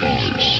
eyes.